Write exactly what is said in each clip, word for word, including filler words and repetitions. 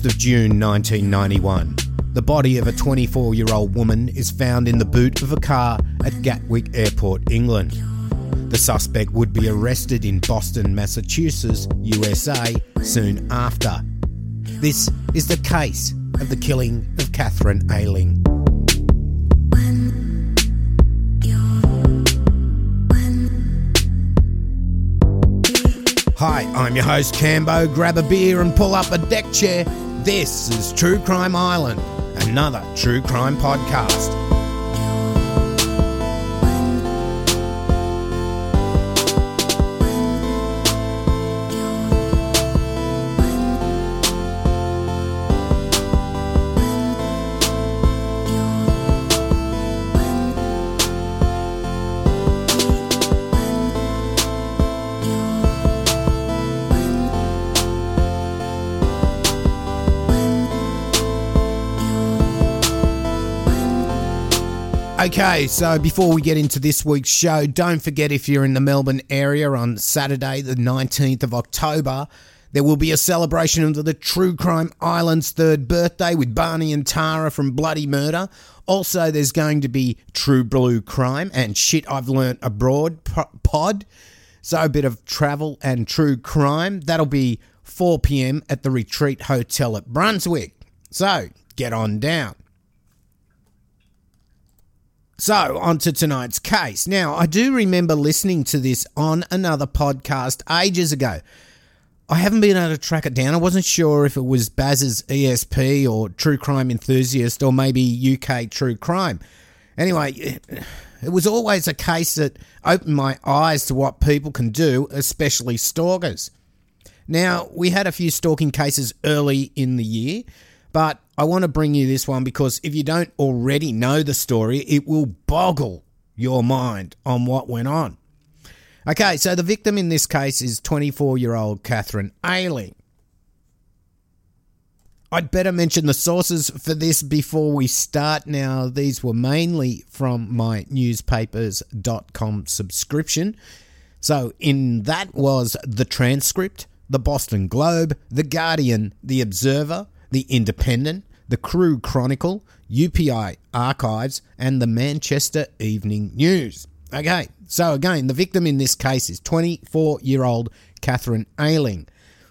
first of June nineteen ninety-one. The body of a twenty-four-year-old woman is found in the boot of a car at Gatwick Airport, England. The suspect would be arrested in Boston, Massachusetts, U S A, soon after. This is the case of the killing of Catherine Ayling. Hi, I'm your host Cambo. Grab a beer and pull up a deck chair. This is True Crime Island, another true crime podcast. Okay, so before we get into this week's show, don't forget if you're in the Melbourne area on Saturday the nineteenth of October, there will be a celebration of the True Crime Island's third birthday with Barney and Tara from Bloody Murder. Also, there's going to be True Blue Crime and Shit I've Learned Abroad pod, so a bit of travel and true crime. That'll be four p.m. at the Retreat Hotel at Brunswick, so get on down. So, on to tonight's case. Now, I do remember listening to this on another podcast ages ago. I haven't been able to track it down. I wasn't sure if it was Baz's E S P or True Crime Enthusiast or maybe U K True Crime. Anyway, it was always a case that opened my eyes to what people can do, especially stalkers. Now, we had a few stalking cases early in the year, but I want to bring you this one because if you don't already know the story, it will boggle your mind on what went on. Okay, so the victim in this case is twenty-four-year-old Catherine Ayling. I'd better mention the sources for this before we start. Now, these were mainly from my newspapers dot com subscription. So in that was The Transcript, The Boston Globe, The Guardian, The Observer, The Independent, the Crewe Chronicle, U P I Archives, and the Manchester Evening News. Okay, so again, the victim in this case is twenty-four-year-old Catherine Ayling.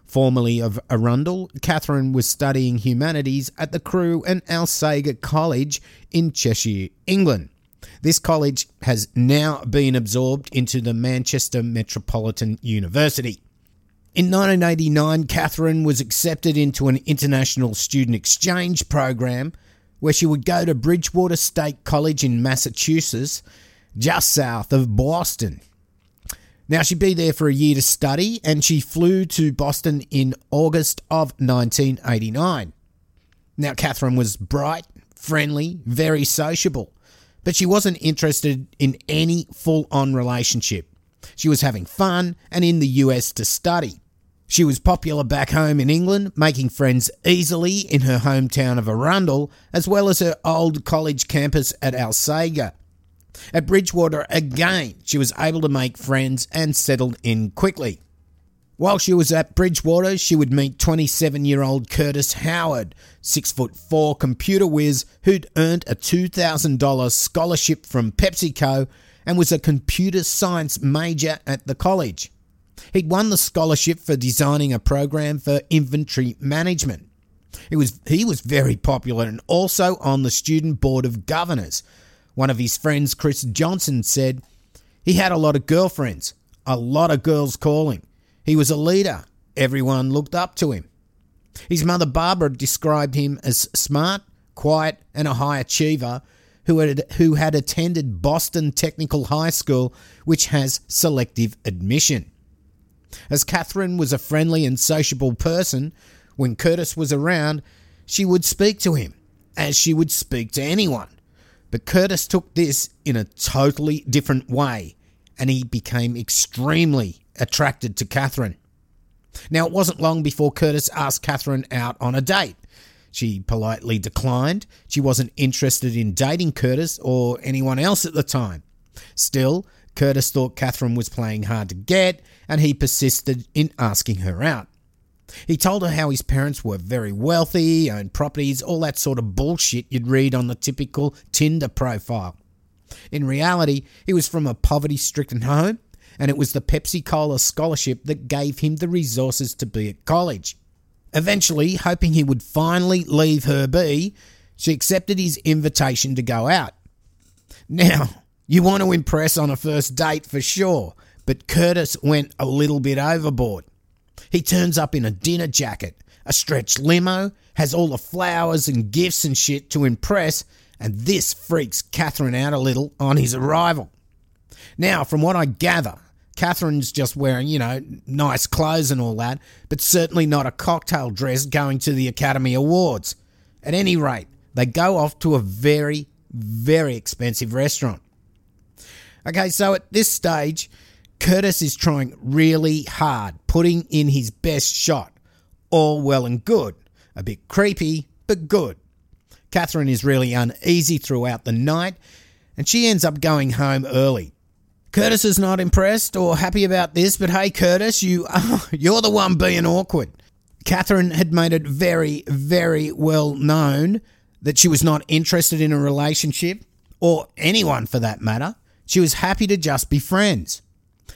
Formerly of Arundel, Catherine was studying humanities at the Crewe and Alsager College in Cheshire, England. This college has now been absorbed into the Manchester Metropolitan University. In nineteen eighty-nine, Catherine was accepted into an international student exchange program where she would go to Bridgewater State College in Massachusetts, just south of Boston. Now, she'd be there for a year to study, and she flew to Boston in August of nineteen eighty-nine. Now, Catherine was bright, friendly, very sociable, but she wasn't interested in any full-on relationship. She was having fun and in the U S to study. She was popular back home in England, making friends easily in her hometown of Arundel, as well as her old college campus at Alsager. At Bridgewater, again, she was able to make friends and settled in quickly. While she was at Bridgewater, she would meet twenty-seven-year-old Curtis Howard, six foot four computer whiz who'd earned a two thousand dollars scholarship from PepsiCo and was a computer science major at the college. He'd won the scholarship for designing a program for inventory management. He was, he was very popular and also on the student board of governors. One of his friends, Chris Johnson, said, "He had a lot of girlfriends, a lot of girls calling. He was a leader. Everyone looked up to him." His mother, Barbara, described him as smart, quiet, and a high achiever, Who had, who had attended Boston Technical High School, which has selective admission. As Catherine was a friendly and sociable person, when Curtis was around, she would speak to him, as she would speak to anyone. But Curtis took this in a totally different way, and he became extremely attracted to Catherine. Now, it wasn't long before Curtis asked Catherine out on a date. She politely declined. She wasn't interested in dating Curtis or anyone else at the time. Still, Curtis thought Catherine was playing hard to get, and he persisted in asking her out. He told her how his parents were very wealthy, owned properties, all that sort of bullshit you'd read on the typical Tinder profile. In reality, he was from a poverty-stricken home, and it was the Pepsi-Cola scholarship that gave him the resources to be at college. Eventually, hoping he would finally leave her be, she accepted his invitation to go out. Now, you want to impress on a first date for sure, but Curtis went a little bit overboard. He turns up in a dinner jacket, a stretched limo, has all the flowers and gifts and shit to impress, and this freaks Catherine out a little on his arrival. Now, from what I gather, Catherine's just wearing, you know, nice clothes and all that, but certainly not a cocktail dress going to the Academy Awards. At any rate, they go off to a very, very expensive restaurant. Okay, so at this stage, Curtis is trying really hard, putting in his best shot. All well and good. A bit creepy, but good. Catherine is really uneasy throughout the night, and she ends up going home early. Curtis is not impressed or happy about this, but hey, Curtis, you, oh, you're the one being awkward. Catherine had made it very, very well known that she was not interested in a relationship, or anyone for that matter. She was happy to just be friends.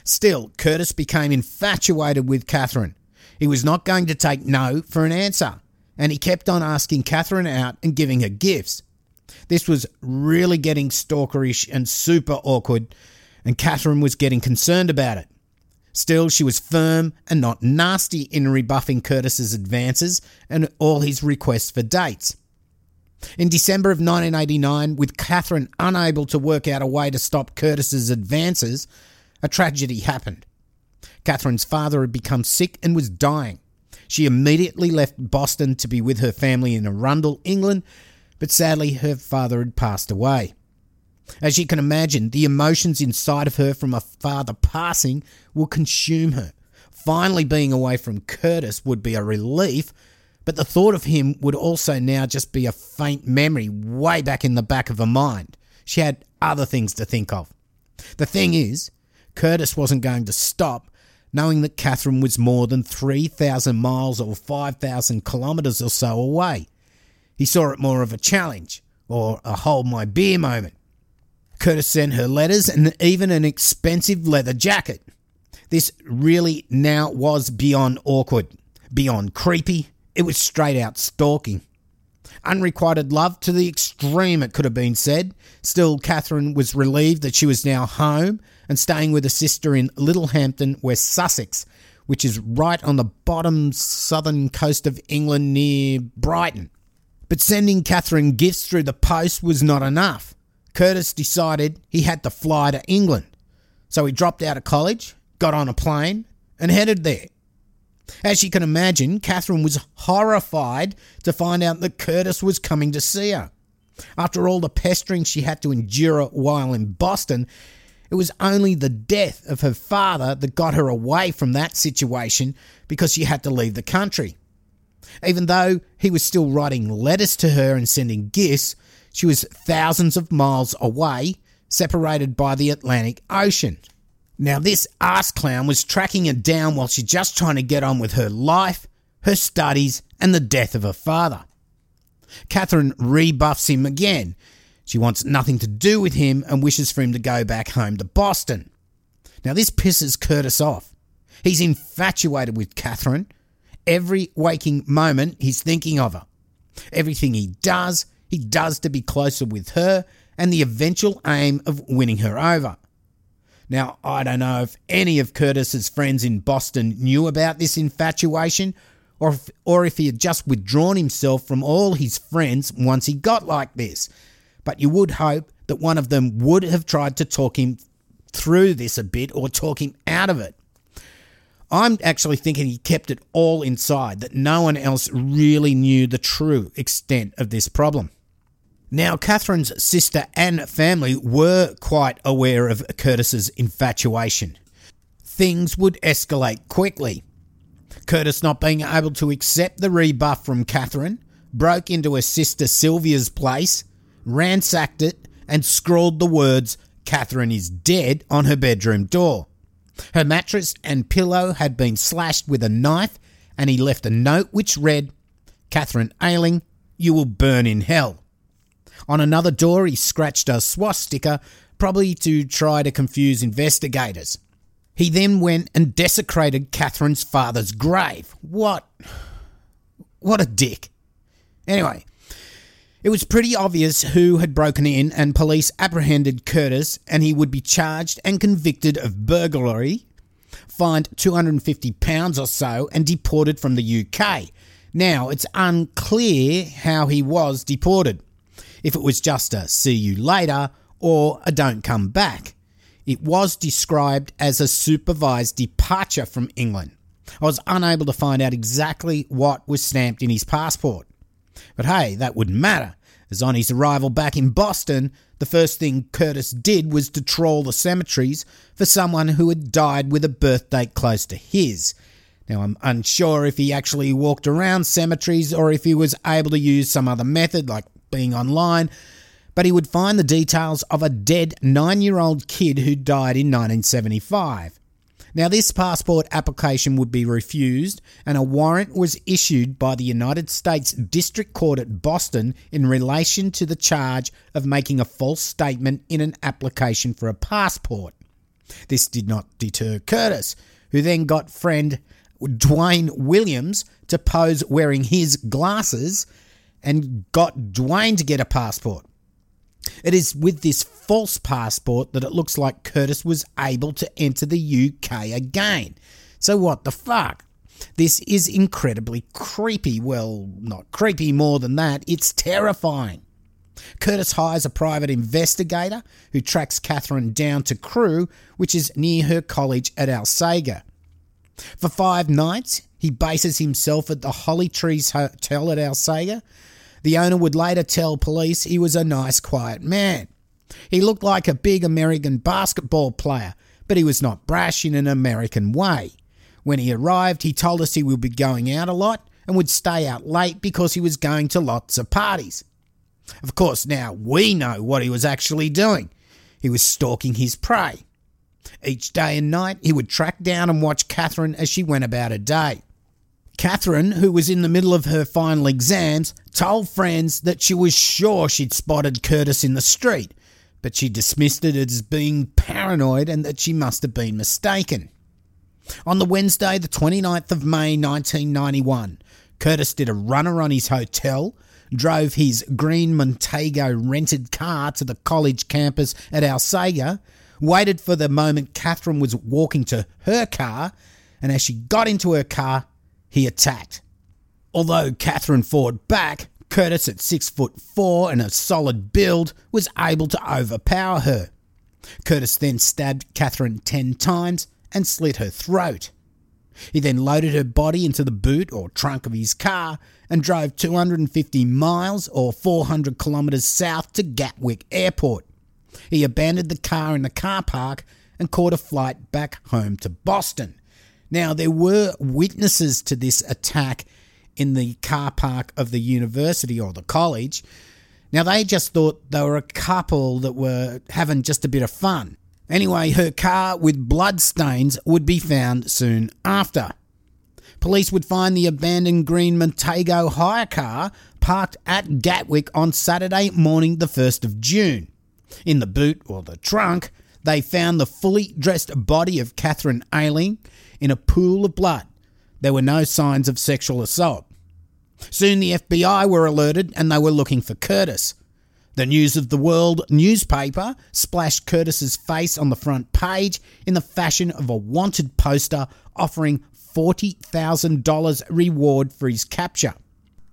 Still, Curtis became infatuated with Catherine. He was not going to take no for an answer, and he kept on asking Catherine out and giving her gifts. This was really getting stalkerish and super awkward, and Catherine was getting concerned about it. Still, she was firm and not nasty in rebuffing Curtis's advances and all his requests for dates. In December of nineteen eighty-nine, with Catherine unable to work out a way to stop Curtis's advances, a tragedy happened. Catherine's father had become sick and was dying. She immediately left Boston to be with her family in Arundel, England, but sadly her father had passed away. As you can imagine, the emotions inside of her from a father passing will consume her. Finally being away from Curtis would be a relief, but the thought of him would also now just be a faint memory way back in the back of her mind. She had other things to think of. The thing is, Curtis wasn't going to stop, knowing that Catherine was more than three thousand miles or five thousand kilometres or so away. He saw it more of a challenge, or a hold my beer moment. Curtis sent her letters and even an expensive leather jacket. This really now was beyond awkward, beyond creepy. It was straight out stalking. Unrequited love to the extreme, it could have been said. Still, Catherine was relieved that she was now home and staying with a sister in Littlehampton, West Sussex, which is right on the bottom southern coast of England near Brighton. But sending Catherine gifts through the post was not enough. Curtis decided he had to fly to England. So he dropped out of college, got on a plane, and headed there. As you can imagine, Catherine was horrified to find out that Curtis was coming to see her. After all the pestering she had to endure while in Boston, it was only the death of her father that got her away from that situation because she had to leave the country. Even though he was still writing letters to her and sending gifts, she was thousands of miles away, separated by the Atlantic Ocean. Now, this ass clown was tracking her down while she just trying to get on with her life, her studies, and the death of her father. Catherine rebuffs him again. She wants nothing to do with him and wishes for him to go back home to Boston. Now, this pisses Curtis off. He's infatuated with Catherine. Every waking moment, he's thinking of her. Everything he does, he does to be closer with her and the eventual aim of winning her over. Now, I don't know if any of Curtis's friends in Boston knew about this infatuation or if, or if he had just withdrawn himself from all his friends once he got like this, but you would hope that one of them would have tried to talk him through this a bit or talk him out of it. I'm actually thinking he kept it all inside, that no one else really knew the true extent of this problem. Now, Catherine's sister and family were quite aware of Curtis's infatuation. Things would escalate quickly. Curtis, not being able to accept the rebuff from Catherine, broke into her sister Sylvia's place, ransacked it, and scrawled the words, "Catherine is dead," on her bedroom door. Her mattress and pillow had been slashed with a knife, and he left a note which read, "Catherine Ayling, you will burn in hell." On another door, he scratched a swastika, probably to try to confuse investigators. He then went and desecrated Catherine's father's grave. What? What a dick. Anyway, it was pretty obvious who had broken in, and police apprehended Curtis, and he would be charged and convicted of burglary, fined two hundred fifty pounds or so, and deported from the U K. Now, it's unclear how he was deported, if it was just a see you later or a don't come back. It was described as a supervised departure from England. I was unable to find out exactly what was stamped in his passport. But hey, that wouldn't matter, as on his arrival back in Boston, the first thing Curtis did was to trawl the cemeteries for someone who had died with a birth date close to his. Now, I'm unsure if he actually walked around cemeteries or if he was able to use some other method, like being online, but he would find the details of a dead nine-year-old kid who died in nineteen seventy-five. Now, this passport application would be refused, and a warrant was issued by the United States District Court at Boston in relation to the charge of making a false statement in an application for a passport. This did not deter Curtis, who then got friend Dwayne Williams to pose wearing his glasses and got Dwayne to get a passport. It is with this false passport that it looks like Curtis was able to enter the U K again. So what the fuck? This is incredibly creepy. Well, not creepy, more than that, it's terrifying. Curtis hires a private investigator who tracks Catherine down to Crewe, which is near her college at Alsager. For five nights, he bases himself at the Holly Trees Hotel at Alsager. The owner would later tell police he was a nice, quiet man. He looked like a big American basketball player, but he was not brash in an American way. When he arrived, he told us he would be going out a lot and would stay out late because he was going to lots of parties. Of course, now we know what he was actually doing. He was stalking his prey. Each day and night, he would track down and watch Catherine as she went about her day. Catherine, who was in the middle of her final exams, told friends that she was sure she'd spotted Curtis in the street, but she dismissed it as being paranoid and that she must have been mistaken. On the Wednesday, the twenty-ninth of May nineteen ninety-one, Curtis did a runner on his hotel, drove his green Montego rented car to the college campus at Alsager, waited for the moment Catherine was walking to her car, and as she got into her car, he attacked. Although Catherine fought back, Curtis, at six foot four and a solid build, was able to overpower her. Curtis then stabbed Catherine ten times and slit her throat. He then loaded her body into the boot or trunk of his car and drove two hundred fifty miles or four hundred kilometres south to Gatwick Airport. He abandoned the car in the car park and caught a flight back home to Boston. Now, there were witnesses to this attack in the car park of the university or the college. Now, they just thought they were a couple that were having just a bit of fun. Anyway, her car with blood stains would be found soon after. Police would find the abandoned green Montego hire car parked at Gatwick on Saturday morning, the first of June. In the boot or the trunk, they found the fully dressed body of Catherine Ayling in a pool of blood. There were no signs of sexual assault. Soon the F B I were alerted and they were looking for Curtis. The News of the World newspaper splashed Curtis's face on the front page in the fashion of a wanted poster offering forty thousand dollars reward for his capture.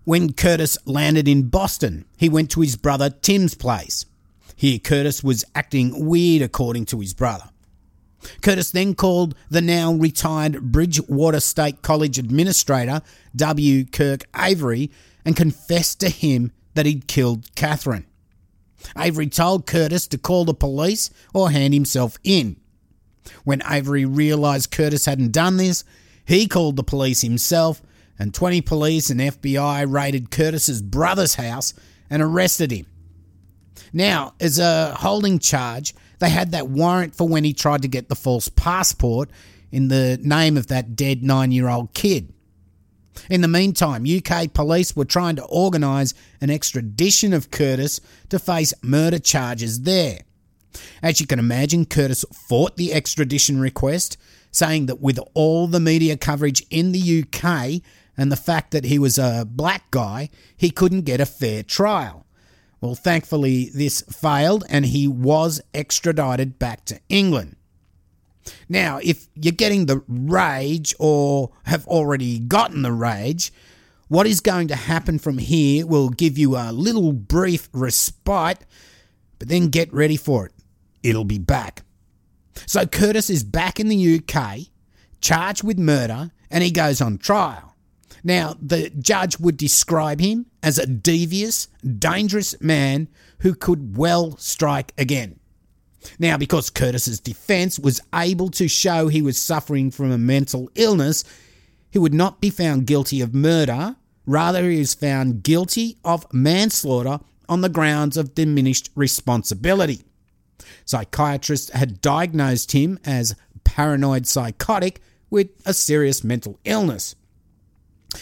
When Curtis landed in Boston, he went to his brother Tim's place. Here, Curtis was acting weird, according to his brother. Curtis then called the now retired Bridgewater State College administrator, W. Kirk Avery, and confessed to him that he'd killed Catherine. Avery told Curtis to call the police or hand himself in. When Avery realised Curtis hadn't done this, he called the police himself, and twenty police and F B I raided Curtis's brother's house and arrested him. Now, as a holding charge, they had that warrant for when he tried to get the false passport in the name of that dead nine-year-old kid. In the meantime, U K police were trying to organise an extradition of Curtis to face murder charges there. As you can imagine, Curtis fought the extradition request, saying that with all the media coverage in the U K and the fact that he was a black guy, he couldn't get a fair trial. Well, thankfully, this failed and he was extradited back to England. Now, if you're getting the rage or have already gotten the rage, what is going to happen from here will give you a little brief respite, but then get ready for it. It'll be back. So Curtis is back in the U K, charged with murder, and he goes on trial. Now, the judge would describe him as a devious, dangerous man who could well strike again. Now, because Curtis's defence was able to show he was suffering from a mental illness, he would not be found guilty of murder. Rather, he was found guilty of manslaughter on the grounds of diminished responsibility. Psychiatrists had diagnosed him as paranoid psychotic with a serious mental illness.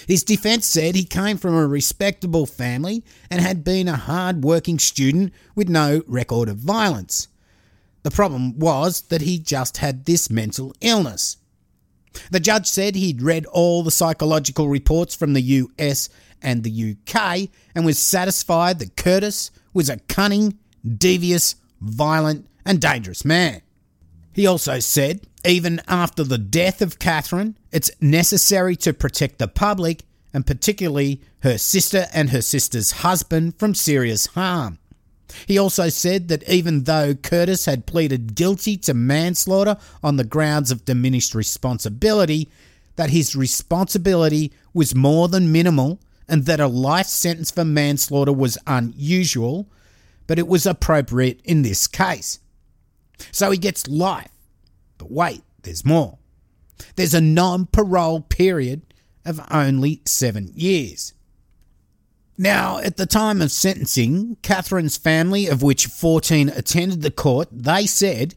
His defence said he came from a respectable family and had been a hard-working student with no record of violence. The problem was that he just had this mental illness. The judge said he'd read all the psychological reports from the U S and the U K and was satisfied that Curtis was a cunning, devious, violent and dangerous man. He also said, even after the death of Catherine, it's necessary to protect the public and particularly her sister and her sister's husband from serious harm. He also said that even though Curtis had pleaded guilty to manslaughter on the grounds of diminished responsibility, that his responsibility was more than minimal and that a life sentence for manslaughter was unusual, but it was appropriate in this case. So he gets life. But wait, there's more. There's a non-parole period of only seven years. Now, at the time of sentencing, Catherine's family, of which fourteen attended the court, they said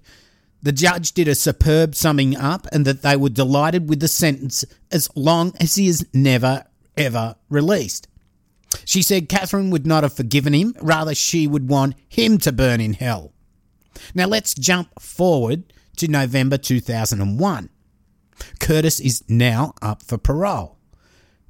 the judge did a superb summing up and that they were delighted with the sentence as long as he is never, ever released. She said Catherine would not have forgiven him, rather she would want him to burn in hell. Now let's jump forward to November two thousand one. Curtis is now up for parole.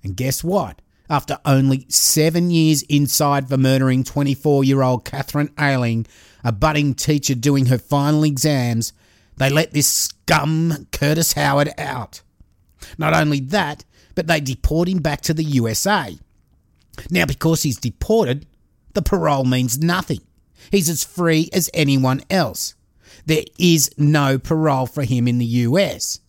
And guess what? After only seven years inside for murdering twenty-four-year-old Catherine Ayling, a budding teacher doing her final exams, they let this scum Curtis Howard out. Not only that, but they deport him back to the U S A. Now, because he's deported, the parole means nothing. He's as free as anyone else. There is no parole for him in the U S.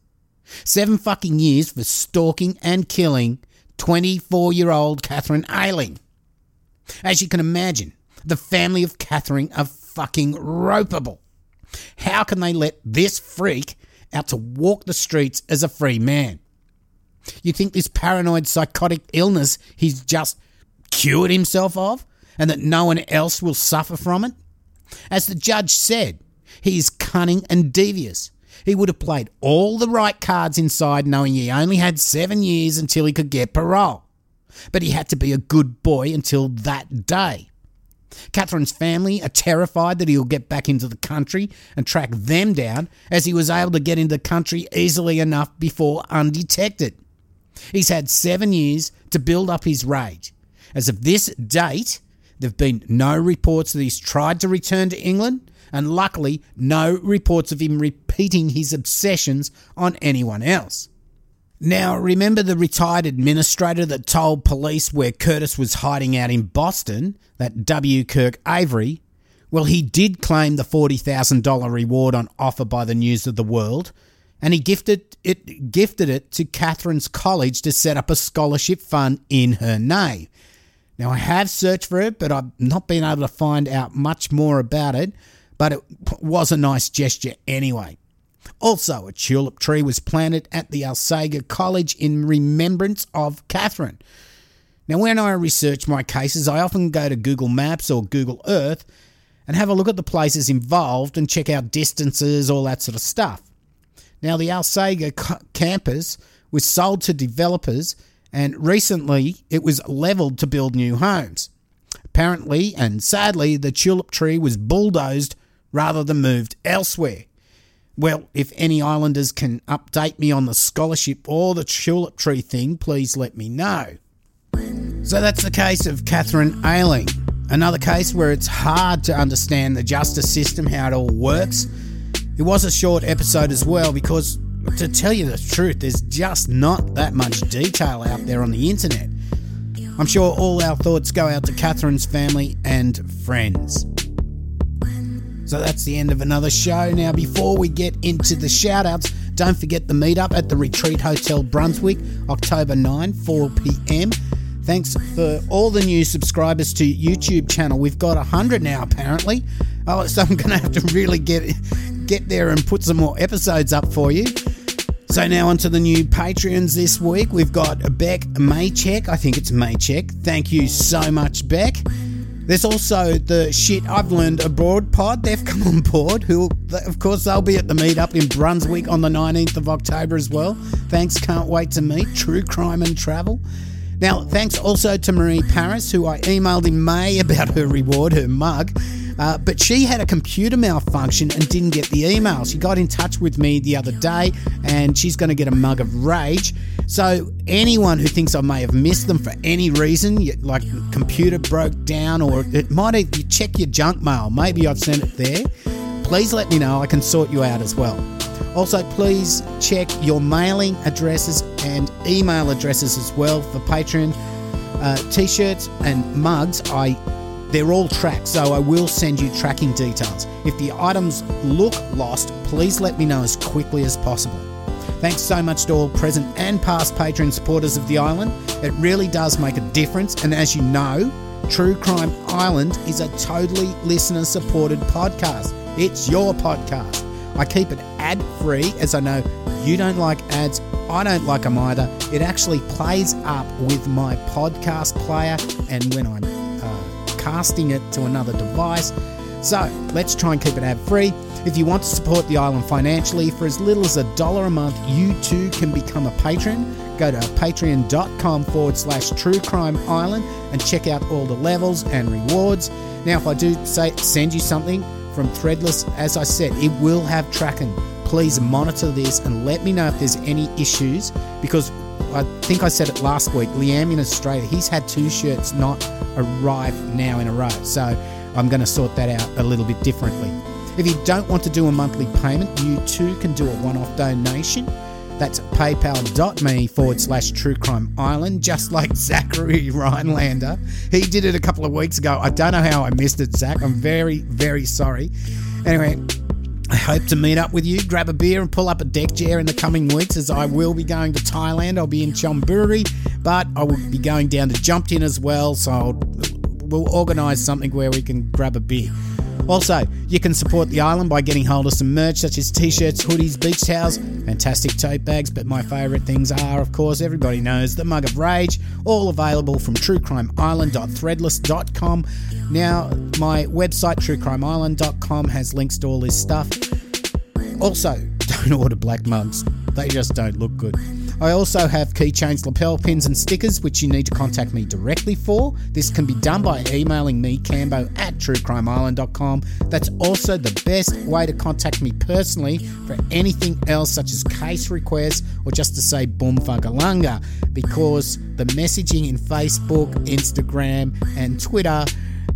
Seven fucking years for stalking and killing twenty-four-year-old Catherine Ayling. As you can imagine, the family of Catherine are fucking ropeable. How can they let this freak out to walk the streets as a free man? You think this paranoid psychotic illness he's just cured himself of and that no one else will suffer from it? As the judge said, he is cunning and devious. He would have played all the right cards inside knowing he only had seven years until he could get parole. But he had to be a good boy until that day. Catherine's family are terrified that he'll get back into the country and track them down as he was able to get into the country easily enough before undetected. He's had seven years to build up his rage. As of this date, there have been no reports that he's tried to return to England, and luckily no reports of him repeating his obsessions on anyone else. Now, remember the retired administrator that told police where Curtis was hiding out in Boston, that W. Kirk Avery? Well, he did claim the forty thousand dollars reward on offer by the News of the World, and he gifted it gifted it to Catherine's college to set up a scholarship fund in her name. Now, I have searched for it, but I've not been able to find out much more about it, but it was a nice gesture anyway. Also, a tulip tree was planted at the Alsager College in remembrance of Catherine. Now, when I research my cases, I often go to Google Maps or Google Earth and have a look at the places involved and check out distances, all that sort of stuff. Now, the Alsager campus was sold to developers and recently it was levelled to build new homes. Apparently, and sadly, the tulip tree was bulldozed rather than moved elsewhere. Well, if any islanders can update me on the scholarship or the tulip tree thing, please let me know. So that's the case of Catherine Ayling. Another case where it's hard to understand the justice system, how it all works. It was a short episode as well because, to tell you the truth, there's just not that much detail out there on the internet. I'm sure all our thoughts go out to Catherine's family and friends. So that's the end of another show. Now, before we get into the shout-outs, don't forget the meet-up at the Retreat Hotel Brunswick, October ninth, four p.m. Thanks for all the new subscribers to YouTube channel. We've got one hundred now, apparently. Oh, so I'm going to have to really get, get there and put some more episodes up for you. So now onto the new Patreons this week. We've got Beck Maycheck. I think it's Maycheck. Thank you so much, Beck. There's also the Shit I've Learned Abroad pod. They've come on board. Who, of course, they'll be at the meetup in Brunswick on the nineteenth of October as well. Thanks, can't wait to meet. True crime and travel. Now, thanks also to Marie Paris, who I emailed in May about her reward, her mug. Uh, but she had a computer malfunction and didn't get the email. She got in touch with me the other day and she's going to get a mug of rage. So anyone who thinks I may have missed them for any reason, like computer broke down, or it might have, you check your junk mail. Maybe I've sent it there. Please let me know. I can sort you out as well. Also, please check your mailing addresses and email addresses as well for Patreon uh, t-shirts and mugs. I They're all tracked, so I will send you tracking details. If the items look lost, please let me know as quickly as possible. Thanks so much to all present and past Patreon supporters of the island. It really does make a difference, and as you know, True Crime Island is a totally listener-supported podcast. It's your podcast. I keep it ad-free, as I know you don't like ads. I don't like them either. It actually plays up with my podcast player, and when I'm casting it to another device. So let's try and keep it ad-free. If you want to support the island financially for as little as a dollar a month, you too can become a patron. Go to patreon.com forward slash True Crime Island and check out all the levels and rewards. Now, if I do say send you something from Threadless, as I said, it will have tracking. Please monitor this and let me know if there's any issues, because I think I said it last week, Liam in Australia, he's had two shirts not arrive now in a row. So I'm going to sort that out a little bit differently. If you don't want to do a monthly payment, you too can do a one-off donation. That's paypal.me forward slash True Crime Island, just like Zachary Rhinelander. He did it a couple of weeks ago. I don't know how I missed it, Zach. I'm very, very sorry. Anyway, I hope to meet up with you, grab a beer and pull up a deck chair in the coming weeks, as I will be going to Thailand. I'll be in Chonburi, but I will be going down to Jomtien as well, so I'll, we'll organise something where we can grab a beer. Also, you can support the island by getting hold of some merch such as t-shirts, hoodies, beach towels, fantastic tote bags, but my favourite things are, of course, everybody knows, the Mug of Rage, all available from true crime island dot threadless dot com. Now, my website, true crime island dot com, has links to all this stuff. Also, don't order black mugs. They just don't look good. I also have keychains, lapel pins and stickers, which you need to contact me directly for. This can be done by emailing me, cambo at true crime island dot com. That's also the best way to contact me personally for anything else, such as case requests or just to say boomfagalanga, because the messaging in Facebook, Instagram and Twitter,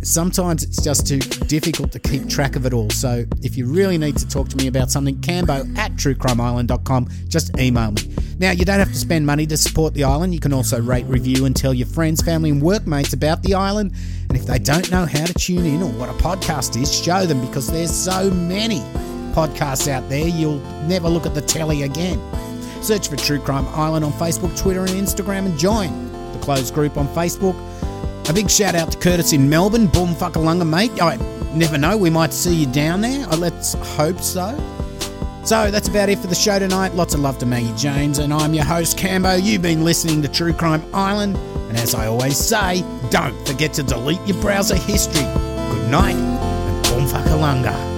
sometimes it's just too difficult to keep track of it all. So if you really need to talk to me about something, cambo at true crime island dot com, just email me. Now, you don't have to spend money to support the island. You can also rate, review and tell your friends, family and workmates about the island. And if they don't know how to tune in or what a podcast is, show them, because there's so many podcasts out there, you'll never look at the telly again. Search for True Crime Island on Facebook, Twitter and Instagram and join the closed group on Facebook. A big shout out to Curtis in Melbourne. Boom fuckalunga, mate. I never know, we might see you down there. Let's hope so. So that's about it for the show tonight. Lots of love to Maggie James, and I'm your host, Cambo. You've been listening to True Crime Island, and as I always say, don't forget to delete your browser history. Good night and boom fuckalunga.